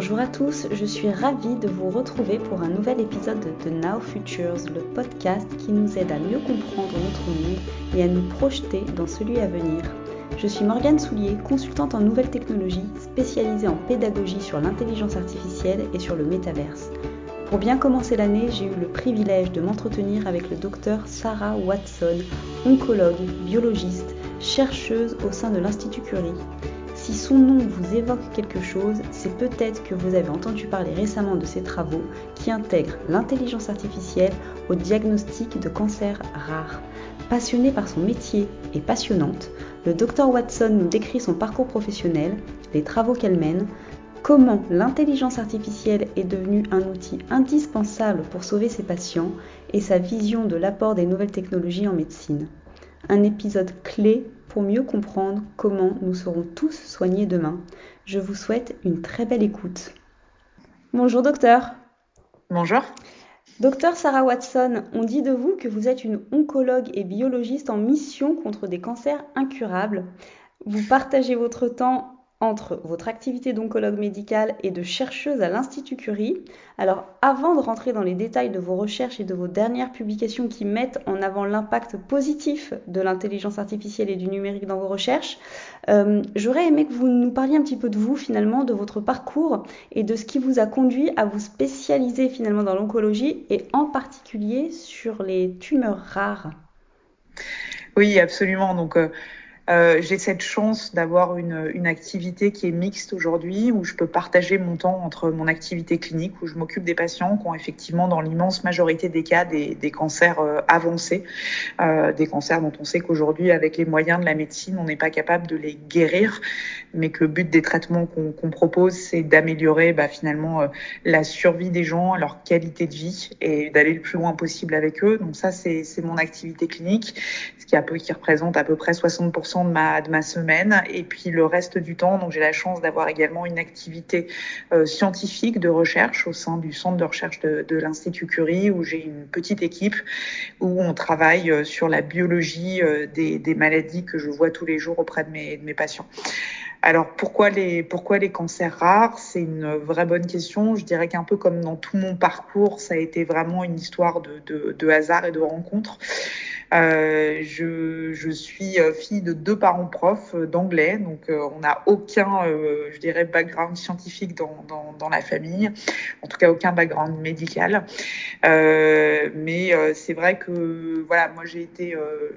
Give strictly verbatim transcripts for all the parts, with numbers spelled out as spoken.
Bonjour à tous, je suis ravie de vous retrouver pour un nouvel épisode de Now Futures, le podcast qui nous aide à mieux comprendre notre monde et à nous projeter dans celui à venir. Je suis Morgane Soulier, consultante en nouvelles technologies, spécialisée en pédagogie sur l'intelligence artificielle et sur le métaverse. Pour bien commencer l'année, j'ai eu le privilège de m'entretenir avec le docteur Sarah Watson, oncologue, biologiste, chercheuse au sein de l'Institut Curie. Si son nom vous évoque quelque chose, c'est peut-être que vous avez entendu parler récemment de ses travaux qui intègrent l'intelligence artificielle au diagnostic de cancers rares. Passionnée par son métier et passionnante, le docteur Watson nous décrit son parcours professionnel, les travaux qu'elle mène, comment l'intelligence artificielle est devenue un outil indispensable pour sauver ses patients et sa vision de l'apport des nouvelles technologies en médecine. Un épisode clé pour mieux comprendre comment nous serons tous soignés demain. Je vous souhaite une très belle écoute. Bonjour docteur. Bonjour. Docteur Sarah Watson, on dit de vous que vous êtes une oncologue et biologiste en mission contre des cancers incurables. Vous partagez votre temps entre votre activité d'oncologue médicale et de chercheuse à l'Institut Curie. Alors, avant de rentrer dans les détails de vos recherches et de vos dernières publications qui mettent en avant l'impact positif de l'intelligence artificielle et du numérique dans vos recherches, euh, j'aurais aimé que vous nous parliez un petit peu de vous, finalement, de votre parcours et de ce qui vous a conduit à vous spécialiser, finalement, dans l'oncologie et en particulier sur les tumeurs rares. Oui, absolument. Donc, euh... Euh, j'ai cette chance d'avoir une, une activité qui est mixte aujourd'hui, où je peux partager mon temps entre mon activité clinique, où je m'occupe des patients qui ont effectivement dans l'immense majorité des cas des, des cancers euh, avancés, euh, des cancers dont on sait qu'aujourd'hui, avec les moyens de la médecine, on n'est pas capable de les guérir, mais que le but des traitements qu'on, qu'on propose, c'est d'améliorer bah, finalement euh, la survie des gens, leur qualité de vie, et d'aller le plus loin possible avec eux. Donc ça, c'est, c'est mon activité clinique, ce qui, à peu, qui représente à peu près soixante pour cent De ma, de ma semaine, et puis le reste du temps, donc j'ai la chance d'avoir également une activité euh, scientifique de recherche au sein du centre de recherche de, de l'Institut Curie, où j'ai une petite équipe où on travaille euh, sur la biologie euh, des, des maladies que je vois tous les jours auprès de mes, de mes patients. Alors pourquoi les, pourquoi les cancers rares? C'est une vraie bonne question. Je dirais qu'un peu comme dans tout mon parcours, ça a été vraiment une histoire de, de, de hasard et de rencontre. Euh, je, je suis fille de deux parents profs d'anglais, donc euh, on n'a aucun, euh, je dirais, background scientifique dans, dans, dans la famille, en tout cas aucun background médical. Euh, mais euh, c'est vrai que voilà, moi j'ai été, euh,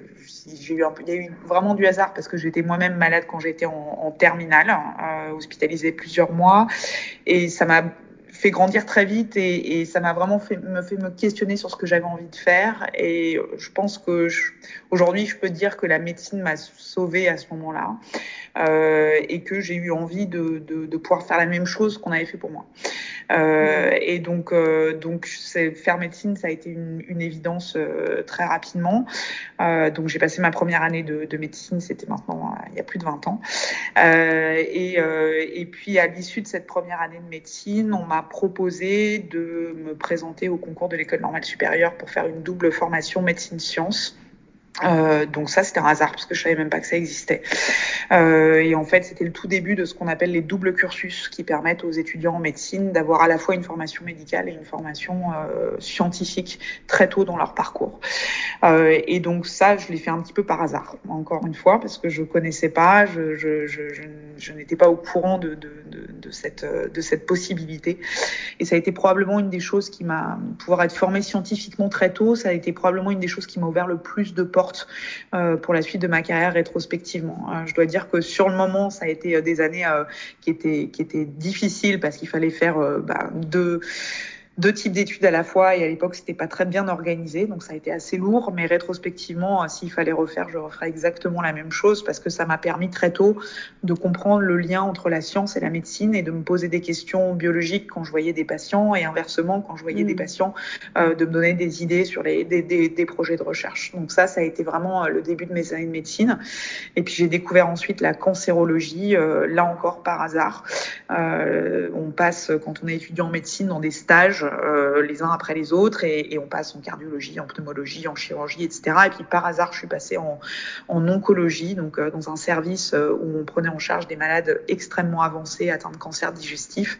j'ai eu un peu, il y a eu vraiment du hasard parce que j'étais moi-même malade quand j'étais en, en terminale, euh, hospitalisée plusieurs mois, et ça m'a fait grandir très vite et, et ça m'a vraiment fait me, fait me questionner sur ce que j'avais envie de faire. Et je pense que je, aujourd'hui, je peux dire que la médecine m'a sauvée à ce moment-là euh, et que j'ai eu envie de, de, de pouvoir faire la même chose qu'on avait fait pour moi. Euh, mmh. Et donc, euh, donc c'est, faire médecine, ça a été une, une évidence euh, très rapidement. Euh, donc, j'ai passé ma première année de, de médecine, c'était maintenant euh, il y a plus de vingt ans. Euh, et, euh, et puis, à l'issue de cette première année de médecine, on m'a proposé de me présenter au concours de l'École normale supérieure pour faire une double formation médecine-sciences. Euh, donc ça, c'était un hasard parce que je savais même pas que ça existait. Euh, et en fait, c'était le tout début de ce qu'on appelle les doubles cursus qui permettent aux étudiants en médecine d'avoir à la fois une formation médicale et une formation euh, scientifique très tôt dans leur parcours. Euh, et donc ça, je l'ai fait un petit peu par hasard, encore une fois, parce que je connaissais pas, je, je, je, je, je n'étais pas au courant de, de, de, de, cette, de cette possibilité. Et ça a été probablement une des choses qui m'a... Pouvoir être formée scientifiquement très tôt, ça a été probablement une des choses qui m'a ouvert le plus de portes pour la suite de ma carrière rétrospectivement. Je dois dire que sur le moment, ça a été des années qui étaient, qui étaient difficiles parce qu'il fallait faire ben, deux, deux types d'études à la fois et à l'époque, c'était pas très bien organisé, donc ça a été assez lourd, mais rétrospectivement, s'il fallait refaire, je referais exactement la même chose parce que ça m'a permis très tôt de comprendre le lien entre la science et la médecine et de me poser des questions biologiques quand je voyais des patients et inversement, quand je voyais mmh. des patients, euh, de me donner des idées sur les, des, des, des projets de recherche. Donc ça, ça a été vraiment le début de mes années de médecine. Et puis j'ai découvert ensuite la cancérologie, euh, là encore par hasard. Euh, on passe, quand on est étudiant en médecine, dans des stages stages euh, les uns après les autres et, et on passe en cardiologie, en pneumologie, en chirurgie, et cetera. Et puis par hasard, je suis passée en, en oncologie, donc euh, dans un service euh, où on prenait en charge des malades extrêmement avancés atteints de cancer digestif.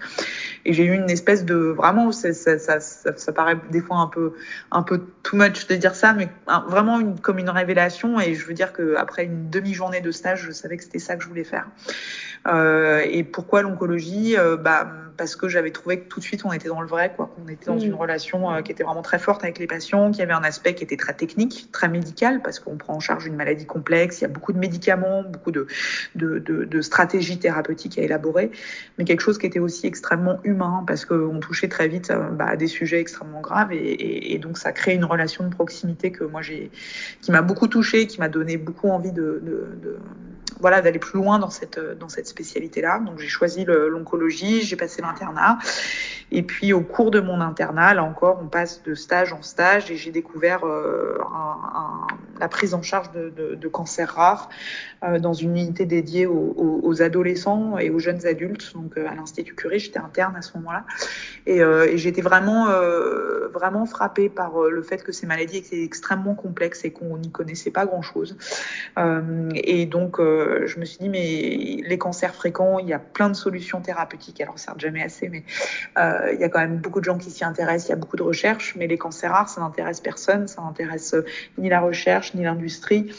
Et j'ai eu une espèce de vraiment, ça, ça, ça, ça, ça paraît des fois un peu, un peu too much de dire ça, mais un, vraiment une, comme une révélation. Et je veux dire que après une demi-journée de stage, je savais que c'était ça que je voulais faire. Euh, et pourquoi l'oncologie ? euh, bah, parce que j'avais trouvé que tout de suite on était dans le vrai, quoi, qu'on était dans mmh. une relation euh, qui était vraiment très forte avec les patients, qu'il y avait un aspect qui était très technique, très médical, parce qu'on prend en charge une maladie complexe, il y a beaucoup de médicaments, beaucoup de, de, de, de stratégies thérapeutiques à élaborer, mais quelque chose qui était aussi extrêmement humain, parce qu'on touchait très vite euh, bah, à des sujets extrêmement graves, et, et, et donc ça crée une relation de proximité que moi j'ai, qui m'a beaucoup touchée, qui m'a donné beaucoup envie de... de, de Voilà, d'aller plus loin dans cette, dans cette spécialité-là. Donc, j'ai choisi le, l'oncologie, j'ai passé l'internat. Et puis, au cours de mon internat, là encore, on passe de stage en stage et j'ai découvert euh, un, un, la prise en charge de, de, de cancers rares euh, dans une unité dédiée aux, aux, aux adolescents et aux jeunes adultes. Donc, euh, à l'Institut Curie, j'étais interne à ce moment-là. Et, euh, et j'étais vraiment, euh, vraiment frappée par le fait que ces maladies étaient extrêmement complexes et qu'on n'y connaissait pas grand-chose. Euh, et donc... Euh, je me suis dit, mais les cancers fréquents, il y a plein de solutions thérapeutiques, alors certes jamais assez, mais euh, il y a quand même beaucoup de gens qui s'y intéressent, il y a beaucoup de recherches, mais les cancers rares, ça n'intéresse personne, ça n'intéresse ni la recherche, ni l'industrie.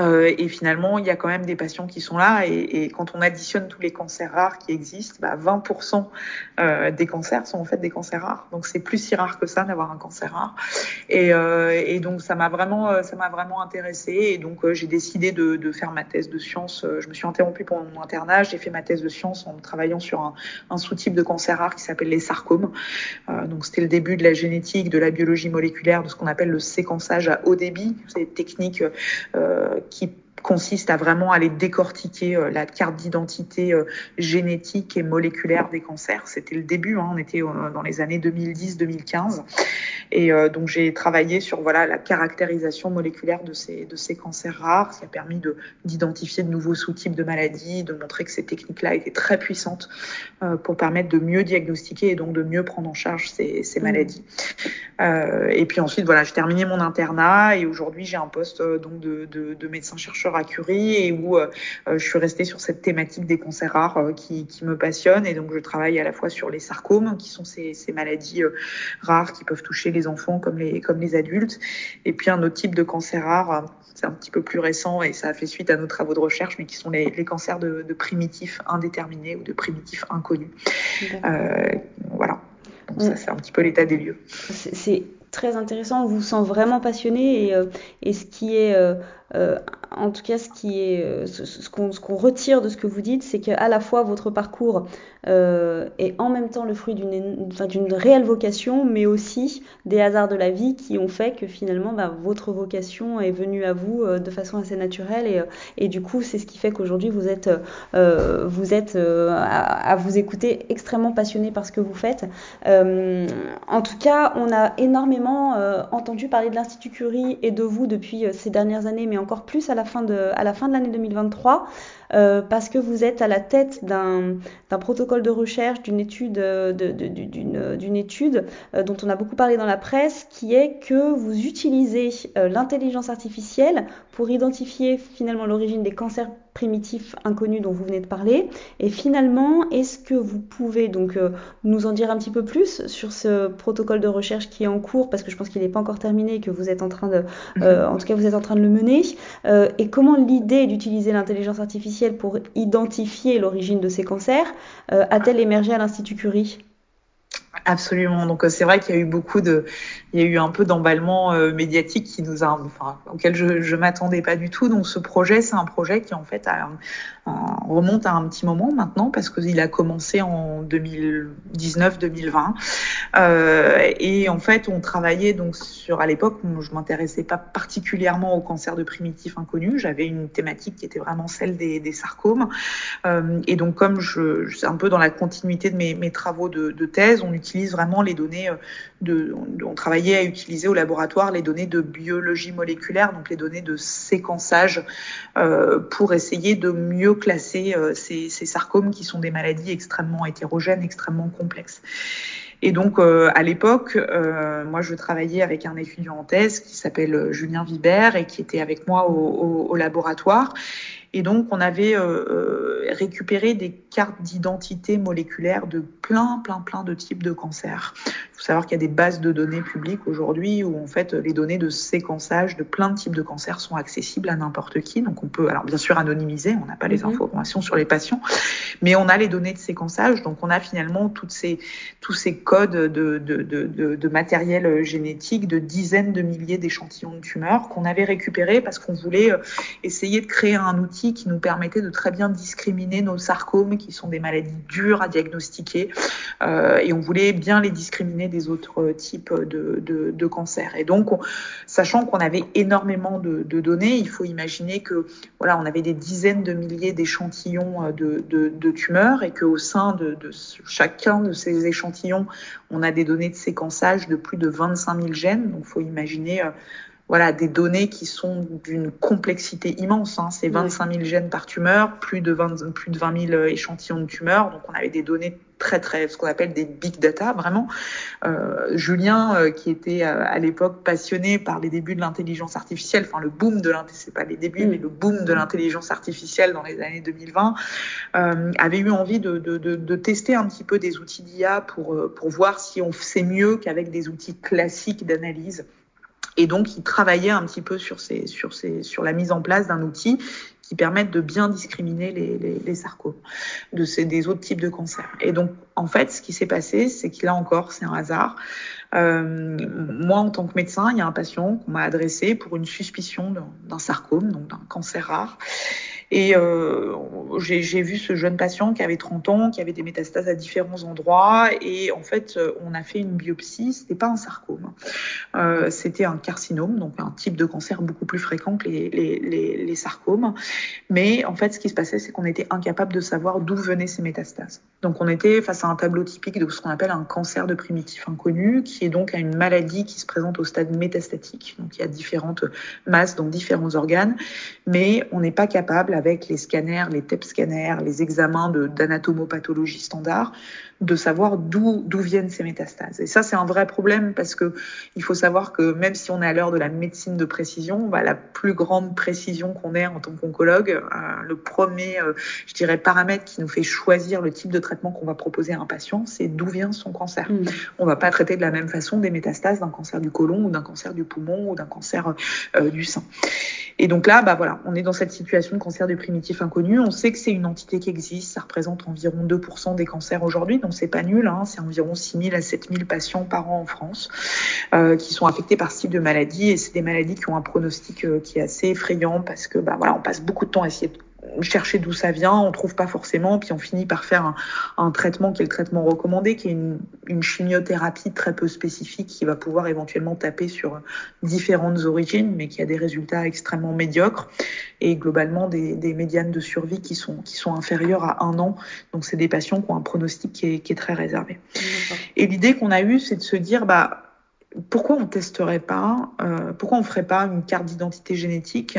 Euh, et finalement, il y a quand même des patients qui sont là, et, et quand on additionne tous les cancers rares qui existent, bah vingt pour cent euh, des cancers sont en fait des cancers rares. Donc c'est plus si rare que ça d'avoir un cancer rare. Et, euh, et donc ça m'a vraiment, ça m'a vraiment intéressée. Et donc euh, j'ai décidé de, de faire ma thèse de sciences. Je me suis interrompue pendant mon internat. J'ai fait ma thèse de sciences en travaillant sur un, un sous-type de cancer rare qui s'appelle les sarcomes. Euh, donc c'était le début de la génétique, de la biologie moléculaire, de ce qu'on appelle le séquençage à haut débit. C'est des techniques euh, qui consiste à vraiment aller décortiquer euh, la carte d'identité euh, génétique et moléculaire des cancers. C'était le début, hein, on était euh, dans les années deux mille dix deux mille quinze. Et euh, donc j'ai travaillé sur voilà, la caractérisation moléculaire de ces, de ces cancers rares. Ça a permis de, d'identifier de nouveaux sous-types de maladies, de montrer que ces techniques-là étaient très puissantes euh, pour permettre de mieux diagnostiquer et donc de mieux prendre en charge ces, ces maladies. Mmh. Euh, et puis ensuite, voilà, j'ai terminé mon internat et aujourd'hui j'ai un poste euh, donc de, de, de médecin-chercheur à Curie et où euh, je suis restée sur cette thématique des cancers rares euh, qui, qui me passionne et donc je travaille à la fois sur les sarcomes qui sont ces, ces maladies euh, rares qui peuvent toucher les enfants comme les, comme les adultes et puis un autre type de cancer rare, c'est un petit peu plus récent et ça a fait suite à nos travaux de recherche mais qui sont les, les cancers de, de primitifs indéterminés ou de primitifs inconnus. Euh, voilà, donc oui. Ça c'est un petit peu l'état des lieux. C'est, c'est... très intéressant, on vous sent vraiment passionné et, euh, et ce qui est, euh, euh, en tout cas, ce qui est, ce, ce, qu'on, ce qu'on retire de ce que vous dites, c'est qu'à la fois votre parcours euh, est en même temps le fruit d'une, enfin, d'une réelle vocation, mais aussi des hasards de la vie qui ont fait que finalement, bah, votre vocation est venue à vous euh, de façon assez naturelle et, et du coup, c'est ce qui fait qu'aujourd'hui, vous êtes, euh, vous êtes euh, à, à vous écouter extrêmement passionné par ce que vous faites. Euh, en tout cas, on a énormément Euh, entendu parler de l'Institut Curie et de vous depuis euh, ces dernières années, mais encore plus à la fin de, à la fin de l'année deux mille vingt-trois, euh, parce que vous êtes à la tête d'un, d'un protocole de recherche, d'une étude, euh, de, de, d'une, d'une étude euh, dont on a beaucoup parlé dans la presse, qui est que vous utilisez euh, l'intelligence artificielle pour identifier finalement l'origine des cancers primitifs inconnus dont vous venez de parler. Et finalement, est-ce que vous pouvez donc euh, nous en dire un petit peu plus sur ce protocole de recherche qui est en cours, parce que je pense qu'il n'est pas encore terminé et que vous êtes en train de, euh, en tout cas vous êtes en train de le mener. Euh, et comment l'idée d'utiliser l'intelligence artificielle pour identifier l'origine de ces cancers euh, a-t-elle émergé à l'Institut Curie ? Absolument. Donc c'est vrai qu'il y a eu beaucoup de, il y a eu un peu d'emballement euh, médiatique qui nous a, enfin, auquel je je m'attendais pas du tout. Donc ce projet, c'est un projet qui en fait a, a, remonte à un petit moment maintenant parce qu'il a commencé en deux mille dix-neuf deux mille vingt euh, et en fait on travaillait donc sur à l'époque où je m'intéressais pas particulièrement au cancer de primitifs inconnus. J'avais une thématique qui était vraiment celle des, des sarcomes euh, et donc comme je, c'est un peu dans la continuité de mes mes travaux de, de thèse, on utilise vraiment les données de, on travaillait à utiliser au laboratoire les données de biologie moléculaire, donc les données de séquençage, euh, pour essayer de mieux classer euh, ces, ces sarcomes qui sont des maladies extrêmement hétérogènes, extrêmement complexes. Et donc, euh, à l'époque, euh, moi, je travaillais avec un étudiant en thèse qui s'appelle Julien Vibert et qui était avec moi au, au, au laboratoire. Et donc, on avait euh, récupéré des cartes d'identité moléculaire de plein, plein, plein de types de cancers. Il faut savoir qu'il y a des bases de données publiques aujourd'hui où, en fait, les données de séquençage de plein de types de cancers sont accessibles à n'importe qui. Donc, on peut, alors bien sûr, anonymiser, on n'a pas les informations sur les patients, mais on a les données de séquençage. Donc, on a finalement toutes ces, tous ces codes de, de, de, de, de matériel génétique de dizaines de milliers d'échantillons de tumeurs qu'on avait récupérés parce qu'on voulait essayer de créer un outil qui nous permettait de très bien discriminer nos sarcomes, qui sont des maladies dures à diagnostiquer, euh, et on voulait bien les discriminer des autres types de, de, de cancers. Et donc, on, sachant qu'on avait énormément de, de données, il faut imaginer que voilà, on avait des dizaines de milliers d'échantillons de, de, de tumeurs, et qu'au sein de, de chacun de ces échantillons, on a des données de séquençage de plus de vingt-cinq mille gènes. Donc, il faut imaginer... Euh, Voilà, des données qui sont d'une complexité immense. Hein. C'est vingt-cinq mille gènes par tumeur, plus de, vingt, plus de vingt mille échantillons de tumeurs. Donc, on avait des données très, très, ce qu'on appelle des big data, vraiment. Euh, Julien, euh, qui était euh, à l'époque passionné par les débuts de l'intelligence artificielle, enfin le boom de l'intelligence, c'est pas les débuts, mais le boom de l'intelligence artificielle dans les années deux mille vingt, euh, avait eu envie de, de, de, de tester un petit peu des outils d'I A pour, pour voir si on sait mieux qu'avec des outils classiques d'analyse. Et donc, il travaillait un petit peu sur, ces, sur, ces, sur la mise en place d'un outil qui permette de bien discriminer les, les, les sarcomes de ces, des autres types de cancers. Et donc, en fait, ce qui s'est passé, c'est que là encore, c'est un hasard. Euh, moi, en tant que médecin, il y a un patient qu'on m'a adressé pour une suspicion d'un, d'un sarcome, donc d'un cancer rare. Et euh, j'ai, j'ai vu ce jeune patient qui avait trente ans, qui avait des métastases à différents endroits. Et en fait, on a fait une biopsie. C'était pas un sarcome. Euh, c'était un carcinome, donc un type de cancer beaucoup plus fréquent que les, les, les, les sarcomes. Mais en fait, ce qui se passait, c'est qu'on était incapable de savoir d'où venaient ces métastases. Donc, on était face à un tableau typique de ce qu'on appelle un cancer de primitif inconnu, qui est donc une maladie qui se présente au stade métastatique. Donc, il y a différentes masses dans différents organes, mais on n'est pas capable, avec les scanners, les T E P scanners, les examens de, d'anatomopathologie standard, de savoir d'où, d'où viennent ces métastases. Et ça, c'est un vrai problème parce que il faut savoir que même si on est à l'heure de la médecine de précision, bah, la plus grande précision qu'on ait en tant qu'oncologue, euh, le premier, euh, je dirais, paramètre qui nous fait choisir le type de traitement qu'on va proposer à un patient, c'est d'où vient son cancer. Mmh. On ne va pas traiter de la même façon des métastases d'un cancer du côlon ou d'un cancer du poumon ou d'un cancer euh, du sein. Et donc là, bah voilà, on est dans cette situation de cancer du primitif inconnu. On sait que c'est une entité qui existe. Ça représente environ deux pour cent des cancers aujourd'hui. Donc, c'est pas nul. Hein. C'est environ six mille à sept mille patients par an en France euh, qui sont affectés par ce type de maladie. Et c'est des maladies qui ont un pronostic euh, qui est assez effrayant parce que, bah voilà, on passe beaucoup de temps à essayer de chercher d'où ça vient, on trouve pas forcément, puis on finit par faire un, un traitement qui est le traitement recommandé, qui est une, une chimiothérapie très peu spécifique qui va pouvoir éventuellement taper sur différentes origines, mais qui a des résultats extrêmement médiocres et globalement des, des médianes de survie qui sont, qui sont inférieures à un an. Donc, c'est des patients qui ont un pronostic qui est, qui est très réservé. D'accord. Et l'idée qu'on a eue, c'est de se dire... bah pourquoi on testerait pas, euh, pourquoi on ferait pas une carte d'identité génétique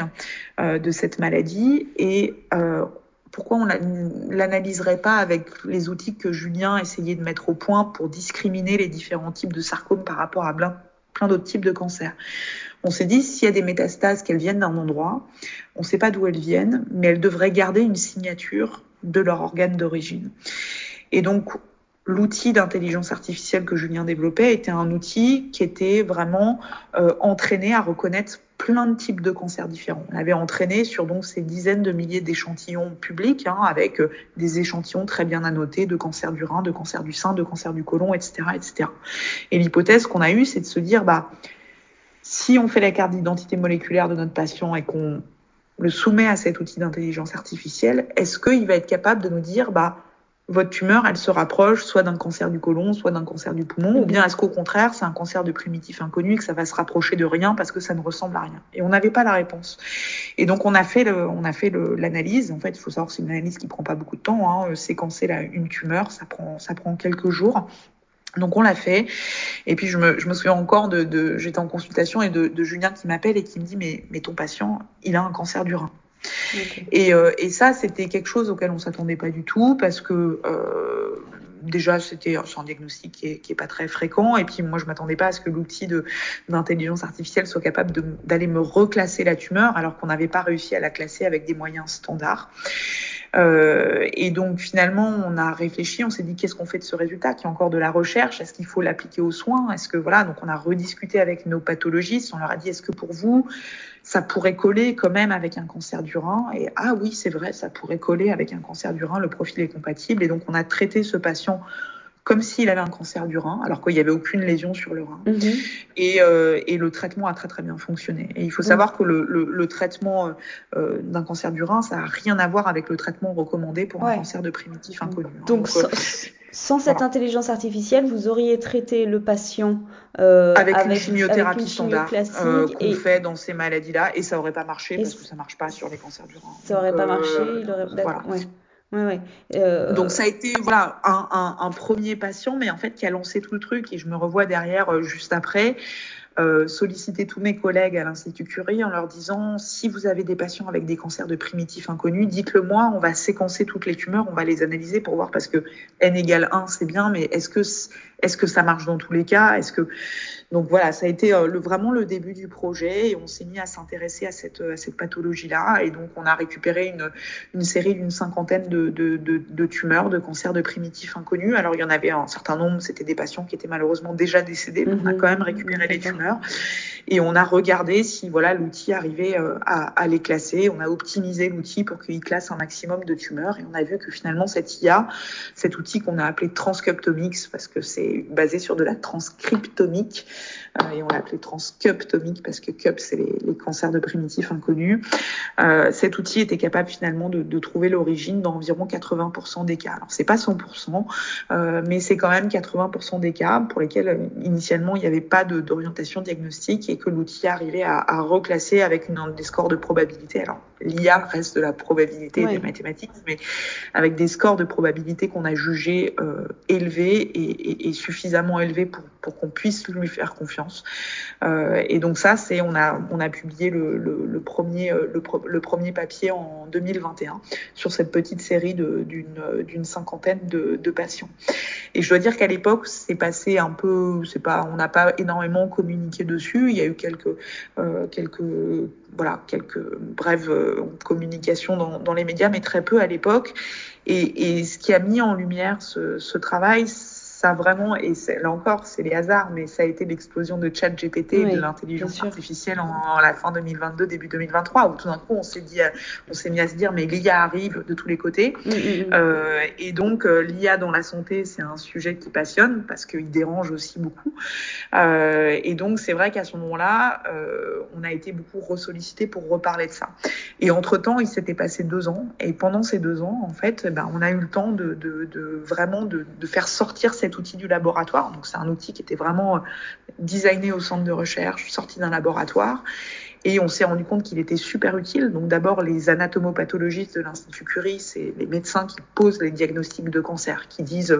euh, de cette maladie et euh, pourquoi on l'analyserait pas avec les outils que Julien essayait de mettre au point pour discriminer les différents types de sarcomes par rapport à plein, plein d'autres types de cancers. On s'est dit, s'il y a des métastases, qu'elles viennent d'un endroit, on ne sait pas d'où elles viennent, mais elles devraient garder une signature de leur organe d'origine. Et donc, l'outil d'intelligence artificielle que Julien développait était un outil qui était vraiment euh, entraîné à reconnaître plein de types de cancers différents. On l'avait entraîné sur donc ces dizaines de milliers d'échantillons publics, hein, avec euh, des échantillons très bien annotés de cancer du rein, de cancer du sein, de cancer du côlon, et cetera, et cetera. Et l'hypothèse qu'on a eue, c'est de se dire, bah, si on fait la carte d'identité moléculaire de notre patient et qu'on le soumet à cet outil d'intelligence artificielle, est-ce qu'il va être capable de nous dire, bah, votre tumeur, elle se rapproche soit d'un cancer du côlon, soit d'un cancer du poumon, ou bien est-ce qu'au contraire, c'est un cancer de primitif inconnu et que ça va se rapprocher de rien parce que ça ne ressemble à rien. Et on n'avait pas la réponse. Et donc, on a fait, le, on a fait le, l'analyse. En fait, il faut savoir que c'est une analyse qui ne prend pas beaucoup de temps. Hein. Séquencer la, une tumeur, ça prend, ça prend quelques jours. Donc, on l'a fait. Et puis, je me, je me souviens encore de, de j'étais en consultation et de, de Julien qui m'appelle et qui me dit, mais, mais ton patient, il a un cancer du rein. Okay. Et, euh, et ça, c'était quelque chose auquel on s'attendait pas du tout parce que euh, déjà, c'était un diagnostic qui est, qui est pas très fréquent. Et puis, moi, je m'attendais pas à ce que l'outil de, d'intelligence artificielle soit capable de, d'aller me reclasser la tumeur, alors qu'on n'avait pas réussi à la classer avec des moyens standards. Euh, et donc, finalement, on a réfléchi, on s'est dit, qu'est-ce qu'on fait de ce résultat qui est encore de la recherche? Est-ce qu'il faut l'appliquer aux soins? Est-ce que, voilà, donc on a rediscuté avec nos pathologistes, on leur a dit, est-ce que pour vous, ça pourrait coller quand même avec un cancer du rein? Et ah oui, c'est vrai, ça pourrait coller avec un cancer du rein, le profil est compatible. Et donc, on a traité ce patient comme s'il avait un cancer du rein, alors qu'il n'y avait aucune lésion sur le rein. Mmh. Et, euh, et le traitement a très, très bien fonctionné. Et il faut mmh. savoir que le, le, le traitement euh, d'un cancer du rein, ça n'a rien à voir avec le traitement recommandé pour ouais. un cancer de primitif inconnu. Donc, hein, donc sans, euh, sans voilà. cette intelligence artificielle, vous auriez traité le patient euh, avec, avec une chimiothérapie avec une standard euh, qu'on et... fait dans ces maladies-là, et ça n'aurait pas marché, et parce que ça ne marche pas sur les cancers du rein. Ça n'aurait pas euh, marché, il aurait... Voilà. Ouais. Ouais, ouais. Euh... Donc ça a été voilà un, un, un premier patient, mais en fait qui a lancé tout le truc, et je me revois derrière euh, juste après euh, solliciter tous mes collègues à l'Institut Curie en leur disant, si vous avez des patients avec des cancers de primitifs inconnus, dites-le moi, on va séquencer toutes les tumeurs, on va les analyser pour voir, parce que N égale un c'est bien, mais est-ce que, est-ce que ça marche dans tous les cas, est-ce que... Donc voilà, ça a été euh, le, vraiment le début du projet, et on s'est mis à s'intéresser à cette, à cette pathologie-là, et donc on a récupéré une, une série d'une cinquantaine de, de, de, de tumeurs, de cancers de primitifs inconnus. Alors il y en avait un certain nombre, c'était des patients qui étaient malheureusement déjà décédés, mais mmh, on a quand même récupéré mmh, les tumeurs, et on a regardé si voilà, l'outil arrivait euh, à, à les classer. On a optimisé l'outil pour qu'il classe un maximum de tumeurs, et on a vu que finalement cette I A, cet outil qu'on a appelé trans-C U P-TOMIC, parce que c'est basé sur de la trans-C U P-TOMIC, Euh, et on l'a appelé trans-C U P-TOMIC parce que C U P, c'est les, les cancers de primitifs inconnus. Euh, cet outil était capable finalement de, de trouver l'origine dans environ quatre-vingts pour cent des cas. Alors, c'est pas cent pour cent, euh, mais c'est quand même quatre-vingts pour cent des cas pour lesquels euh, initialement il n'y avait pas de, d'orientation diagnostique, et que l'outil arrivait à, à reclasser avec une, des scores de probabilité. Alors, l'I A reste de la probabilité, ouais, des mathématiques, mais avec des scores de probabilité qu'on a jugés euh, élevés et, et, et suffisamment élevés pour, pour qu'on puisse lui faire confiance. Euh, et donc ça, c'est on a on a publié le, le, le premier le, pro, le premier papier en deux mille vingt et un sur cette petite série de, d'une d'une cinquantaine de, de patients. Et je dois dire qu'à l'époque, c'est passé un peu, c'est pas, on n'a pas énormément communiqué dessus. Il y a eu quelques euh, quelques voilà quelques brèves communications dans, dans les médias, mais très peu à l'époque. Et, et ce qui a mis en lumière ce, ce travail, ça vraiment, et là encore, c'est les hasards, mais ça a été l'explosion de ChatGPT et oui, de l'intelligence artificielle en, en la fin deux mille vingt-deux, début deux mille vingt-trois, où tout d'un coup, on s'est dit, on s'est mis à se dire, mais l'I A arrive de tous les côtés. Mmh, mmh. Euh, et donc, euh, l'I A dans la santé, c'est un sujet qui passionne parce qu'il dérange aussi beaucoup. Euh, et donc, c'est vrai qu'à ce moment-là, euh, on a été beaucoup ressollicité pour reparler de ça. Et entre-temps, il s'était passé deux ans. Et pendant ces deux ans, en fait, ben, on a eu le temps de, de, de vraiment de, de faire sortir cette outil du laboratoire. Donc c'est un outil qui était vraiment designé au centre de recherche, sorti d'un laboratoire, et on s'est rendu compte qu'il était super utile. Donc d'abord, les anatomopathologistes de l'Institut Curie, c'est les médecins qui posent les diagnostics de cancer, qui disent,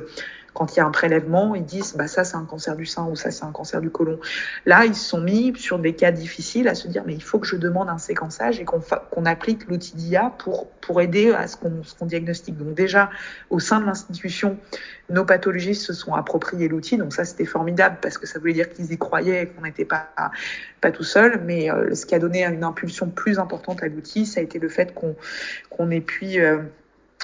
quand il y a un prélèvement, ils disent, bah ça c'est un cancer du sein, ou ça c'est un cancer du côlon. Là, ils se sont mis sur des cas difficiles à se dire, mais il faut que je demande un séquençage et qu'on, fa- qu'on applique l'outil d'I A pour, pour aider à ce qu'on, ce qu'on diagnostique. Donc déjà, au sein de l'institution, nos pathologistes se sont appropriés l'outil. Donc ça, c'était formidable, parce que ça voulait dire qu'ils y croyaient et qu'on n'était pas, pas tout seul. Mais euh, ce qui a donné une impulsion plus importante à l'outil, ça a été le fait qu'on, qu'on ait pu... Euh,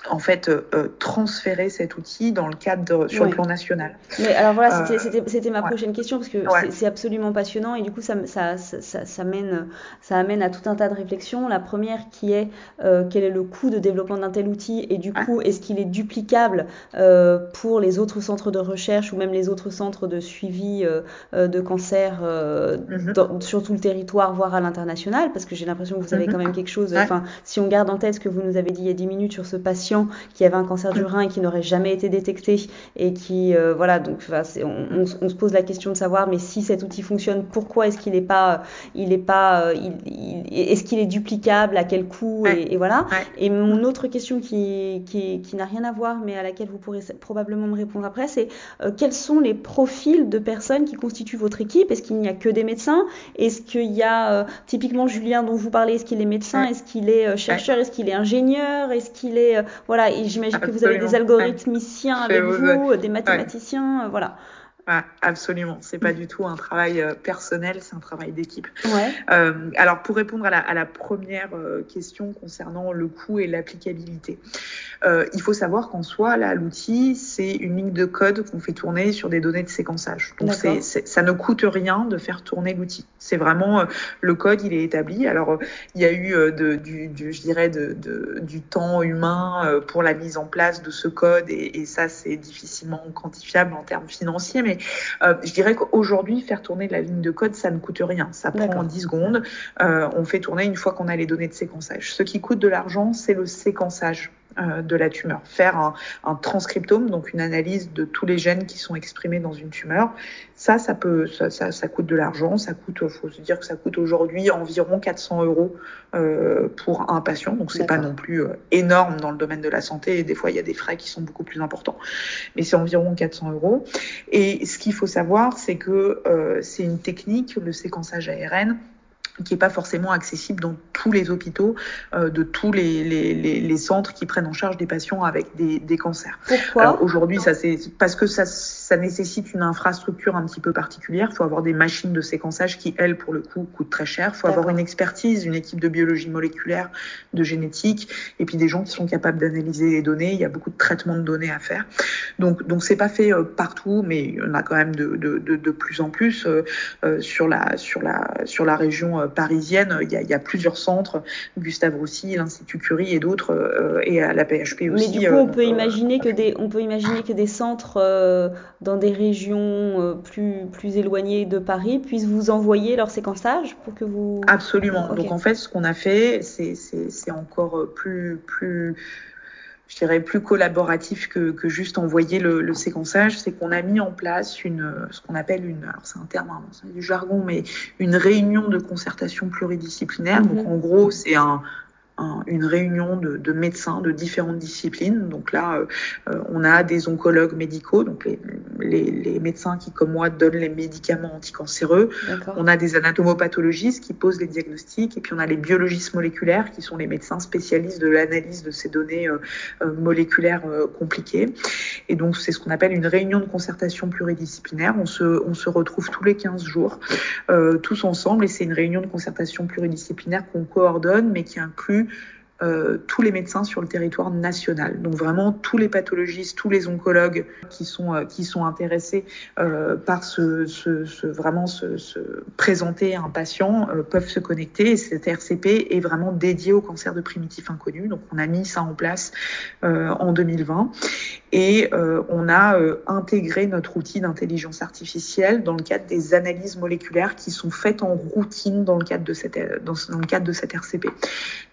en fait, euh, transférer cet outil dans le cadre de, sur ouais. le plan national. Mais alors voilà, c'était, euh, c'était, c'était ma ouais. prochaine question, parce que ouais. c'est, c'est absolument passionnant, et du coup, ça, ça, ça, ça, mène, ça amène à tout un tas de réflexions. La première qui est, euh, quel est le coût de développement d'un tel outil, et du coup, ouais. est-ce qu'il est duplicable euh, pour les autres centres de recherche, ou même les autres centres de suivi euh, de cancer euh, mm-hmm. dans, sur tout le territoire, voire à l'international, parce que j'ai l'impression que vous avez mm-hmm. quand même quelque chose, enfin, ouais. si on garde en tête ce que vous nous avez dit il y a dix minutes sur ce patient qui avait un cancer du rein et qui n'aurait jamais été détecté, et qui euh, voilà, donc enfin, c'est, on, on, on se pose la question de savoir, mais si cet outil fonctionne, pourquoi est-ce qu'il n'est pas, il est pas, il, il, est-ce qu'il est duplicable, à quel coût, et, et voilà. Et mon autre question qui, qui, qui n'a rien à voir, mais à laquelle vous pourrez probablement me répondre après, c'est euh, quels sont les profils de personnes qui constituent votre équipe? Est-ce qu'il n'y a que des médecins? Est-ce qu'il y a euh, typiquement Julien dont vous parlez, est-ce qu'il est médecin? Est-ce qu'il est euh, chercheur? Est-ce qu'il est ingénieur? Est-ce qu'il est euh, voilà, et j'imagine absolument. Que vous avez des algorithmiciens avec vous, vous, des mathématiciens, ouais. euh, voilà. Ah, absolument, c'est pas du tout un travail euh, personnel, c'est un travail d'équipe. Ouais. Euh, alors pour répondre à la, à la première euh, question concernant le coût et l'applicabilité, euh, il faut savoir qu'en soi, là, l'outil, c'est une ligne de code qu'on fait tourner sur des données de séquençage. Donc c'est, c'est, ça ne coûte rien de faire tourner l'outil. C'est vraiment euh, le code, il est établi. Alors euh, il y a eu euh, de, du, du, je dirais, de, de, du temps humain euh, pour la mise en place de ce code, et, et ça c'est difficilement quantifiable en termes financiers, mais Euh, je dirais qu'aujourd'hui, faire tourner la ligne de code, ça ne coûte rien. Ça prend D'accord. dix secondes. Euh, on fait tourner une fois qu'on a les données de séquençage. Ce qui coûte de l'argent, c'est le séquençage euh, de la tumeur. Faire un, un transcriptome, donc une analyse de tous les gènes qui sont exprimés dans une tumeur, ça, ça, peut, ça, ça, ça coûte de l'argent. Ça coûte, faut se dire que ça coûte aujourd'hui environ quatre cents euros euh, pour un patient. Donc, c'est D'accord. pas non plus euh, énorme dans le domaine de la santé. Et des fois, il y a des frais qui sont beaucoup plus importants. Mais c'est environ quatre cents euros. Et ce qu'il faut savoir, c'est que euh, c'est une technique, le séquençage A R N, qui n'est pas forcément accessible dans tous les hôpitaux, euh, de tous les, les, les, les centres qui prennent en charge des patients avec des, des cancers. Pourquoi ? Alors, aujourd'hui, non. ça c'est parce que ça, ça nécessite une infrastructure un petit peu particulière. Il faut avoir des machines de séquençage qui, elles, pour le coup, coûtent très cher. Il faut D'accord. avoir une expertise, une équipe de biologie moléculaire, de génétique, et puis des gens qui sont capables d'analyser les données. Il y a beaucoup de traitements de données à faire. Donc, donc c'est pas fait euh, partout, mais il y en a quand même de, de, de, de plus en plus euh, euh, sur la, sur la, sur la région. Euh, parisienne, il y, a, il y a plusieurs centres, Gustave Roussy, l'Institut Curie et d'autres, euh, et à la P H P aussi. Mais du coup, on, euh, peut, euh, imaginer que des, on peut imaginer que des centres euh, dans des régions euh, plus, plus éloignées de Paris puissent vous envoyer leur séquençage pour que vous... Absolument. Okay. Donc en fait, ce qu'on a fait, c'est, c'est, c'est encore plus... plus... je dirais plus collaboratif que, que juste envoyer le, le séquençage, c'est qu'on a mis en place une, ce qu'on appelle une, alors c'est un terme, hein, c'est du jargon, mais une réunion de concertation pluridisciplinaire. Mmh. Donc en gros, c'est un une réunion de, de médecins de différentes disciplines. Donc là, euh, on a des oncologues médicaux, donc les, les, les médecins qui, comme moi, donnent les médicaments anticancéreux. D'accord. On a des anatomopathologistes qui posent les diagnostics, et puis on a les biologistes moléculaires qui sont les médecins spécialistes de l'analyse de ces données euh, moléculaires euh, compliquées. Et donc, c'est ce qu'on appelle une réunion de concertation pluridisciplinaire. On se, on se retrouve tous les quinze jours, euh, tous ensemble, et c'est une réunion de concertation pluridisciplinaire qu'on coordonne, mais qui inclut Euh, tous les médecins sur le territoire national. Donc vraiment tous les pathologistes, tous les oncologues qui sont euh, qui sont intéressés euh, par ce, ce, ce vraiment se ce, ce présenter à un patient euh, peuvent se connecter. Et cette R C P est vraiment dédiée au cancer de primitif inconnu. Donc on a mis ça en place euh, en deux mille vingt et euh, on a euh, intégré notre outil d'intelligence artificielle dans le cadre des analyses moléculaires qui sont faites en routine dans le cadre de cette dans, dans le cadre de cette R C P.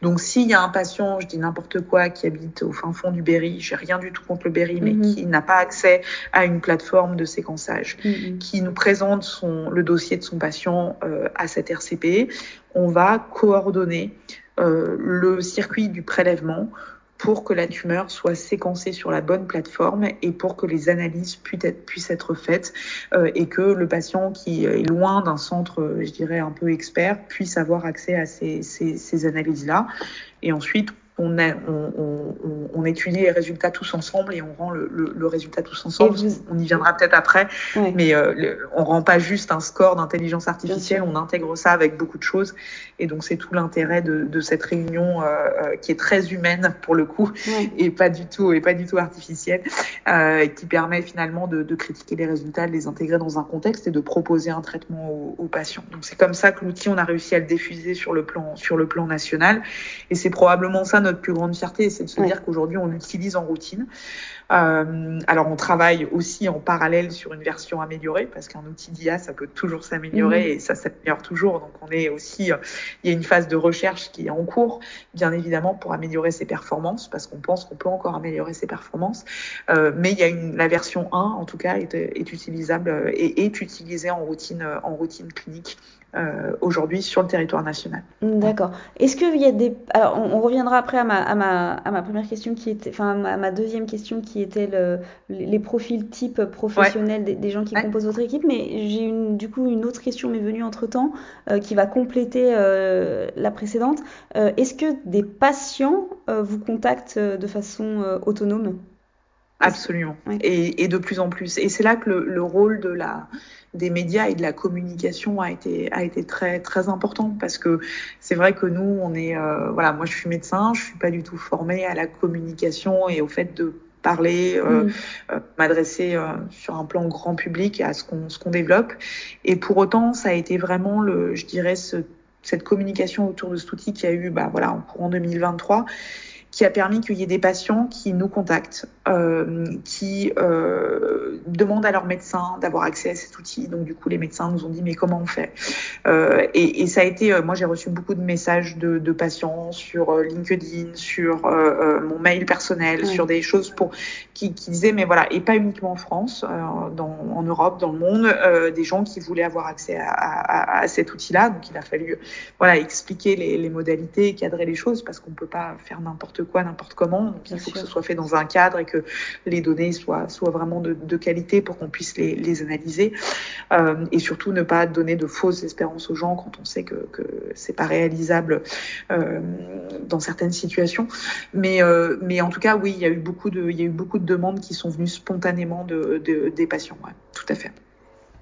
Donc s'il y a un patient, je dis n'importe quoi, qui habite au fin fond du Berry, j'ai rien du tout contre le Berry, mais mmh. qui n'a pas accès à une plateforme de séquençage, mmh. qui nous présente son, le dossier de son patient euh, à cette R C P, on va coordonner euh, le circuit du prélèvement pour que la tumeur soit séquencée sur la bonne plateforme et pour que les analyses puissent être, puissent être faites euh, et que le patient qui est loin d'un centre, je dirais, un peu expert, puisse avoir accès à ces, ces, ces analyses-là. Et ensuite, on, a, on, on, on étudie les résultats tous ensemble et on rend le, le, le résultat tous ensemble. Vous... On y viendra peut-être après, oui. mais euh, le, on ne rend pas juste un score d'intelligence artificielle, on intègre ça avec beaucoup de choses. Et donc, c'est tout l'intérêt de, de cette réunion euh, qui est très humaine pour le coup oui. et, pas du tout, et pas du tout artificielle, euh, qui permet finalement de, de critiquer les résultats, de les intégrer dans un contexte et de proposer un traitement aux, aux patients. Donc, c'est comme ça que l'outil, on a réussi à le diffuser sur le plan, sur le plan national. Et c'est probablement ça notre plus grande fierté, c'est de se ouais. dire qu'aujourd'hui on l'utilise en routine. Euh, alors on travaille aussi en parallèle sur une version améliorée parce qu'un outil d'I A ça peut toujours s'améliorer mmh. et ça s'améliore toujours. Donc on est aussi, euh, il y a une phase de recherche qui est en cours, bien évidemment pour améliorer ses performances parce qu'on pense qu'on peut encore améliorer ses performances. Euh, mais il y a une, la version un en tout cas est, est utilisable et est utilisée en routine, en routine clinique euh, aujourd'hui sur le territoire national. D'accord. Est-ce qu'il y a des... Alors, on, on reviendra après à ma, à, ma, à ma première question qui était... Enfin, à ma, à ma deuxième question qui était le, les profils type professionnels ouais. des, des gens qui ouais. composent votre équipe. Mais j'ai une, du coup une autre question m'est venue entre-temps euh, qui va compléter euh, la précédente. Euh, est-ce que des patients euh, vous contactent de façon euh, autonome ? Absolument, oui. et, et de plus en plus. Et c'est là que le, le rôle de la, des médias et de la communication a été, a été très, très important, parce que c'est vrai que nous, on est, euh, voilà, moi je suis médecin, je suis pas du tout formée à la communication et au fait de parler, euh, mmh. euh, m'adresser euh, sur un plan grand public à ce qu'on, ce qu'on développe. Et pour autant, ça a été vraiment le, je dirais, ce, cette communication autour de cet outil qu'il y a eu, bah voilà, en courant deux mille vingt-trois. Qui a permis qu'il y ait des patients qui nous contactent, euh, qui euh, demandent à leur médecin d'avoir accès à cet outil. Donc, du coup, les médecins nous ont dit « mais comment on fait ?» euh, et, et ça a été... Euh, moi, j'ai reçu beaucoup de messages de, de patients sur euh, LinkedIn, sur euh, euh, mon mail personnel, oui. sur des choses pour, qui, qui disaient « mais voilà », et pas uniquement en France, euh, dans, en Europe, dans le monde, euh, des gens qui voulaient avoir accès à, à, à cet outil-là. Donc, il a fallu voilà, expliquer les, les modalités, cadrer les choses, parce qu'on ne peut pas faire n'importe quoi. quoi n'importe comment, donc Bien il faut sûr. que ce soit fait dans un cadre et que les données soient, soient vraiment de, de qualité pour qu'on puisse les, les analyser euh, et surtout ne pas donner de fausses espérances aux gens quand on sait que, que c'est pas réalisable euh, dans certaines situations, mais, euh, mais en tout cas oui, il y a eu beaucoup de, il y a eu beaucoup de demandes qui sont venues spontanément de, de, des patients, ouais, tout à fait.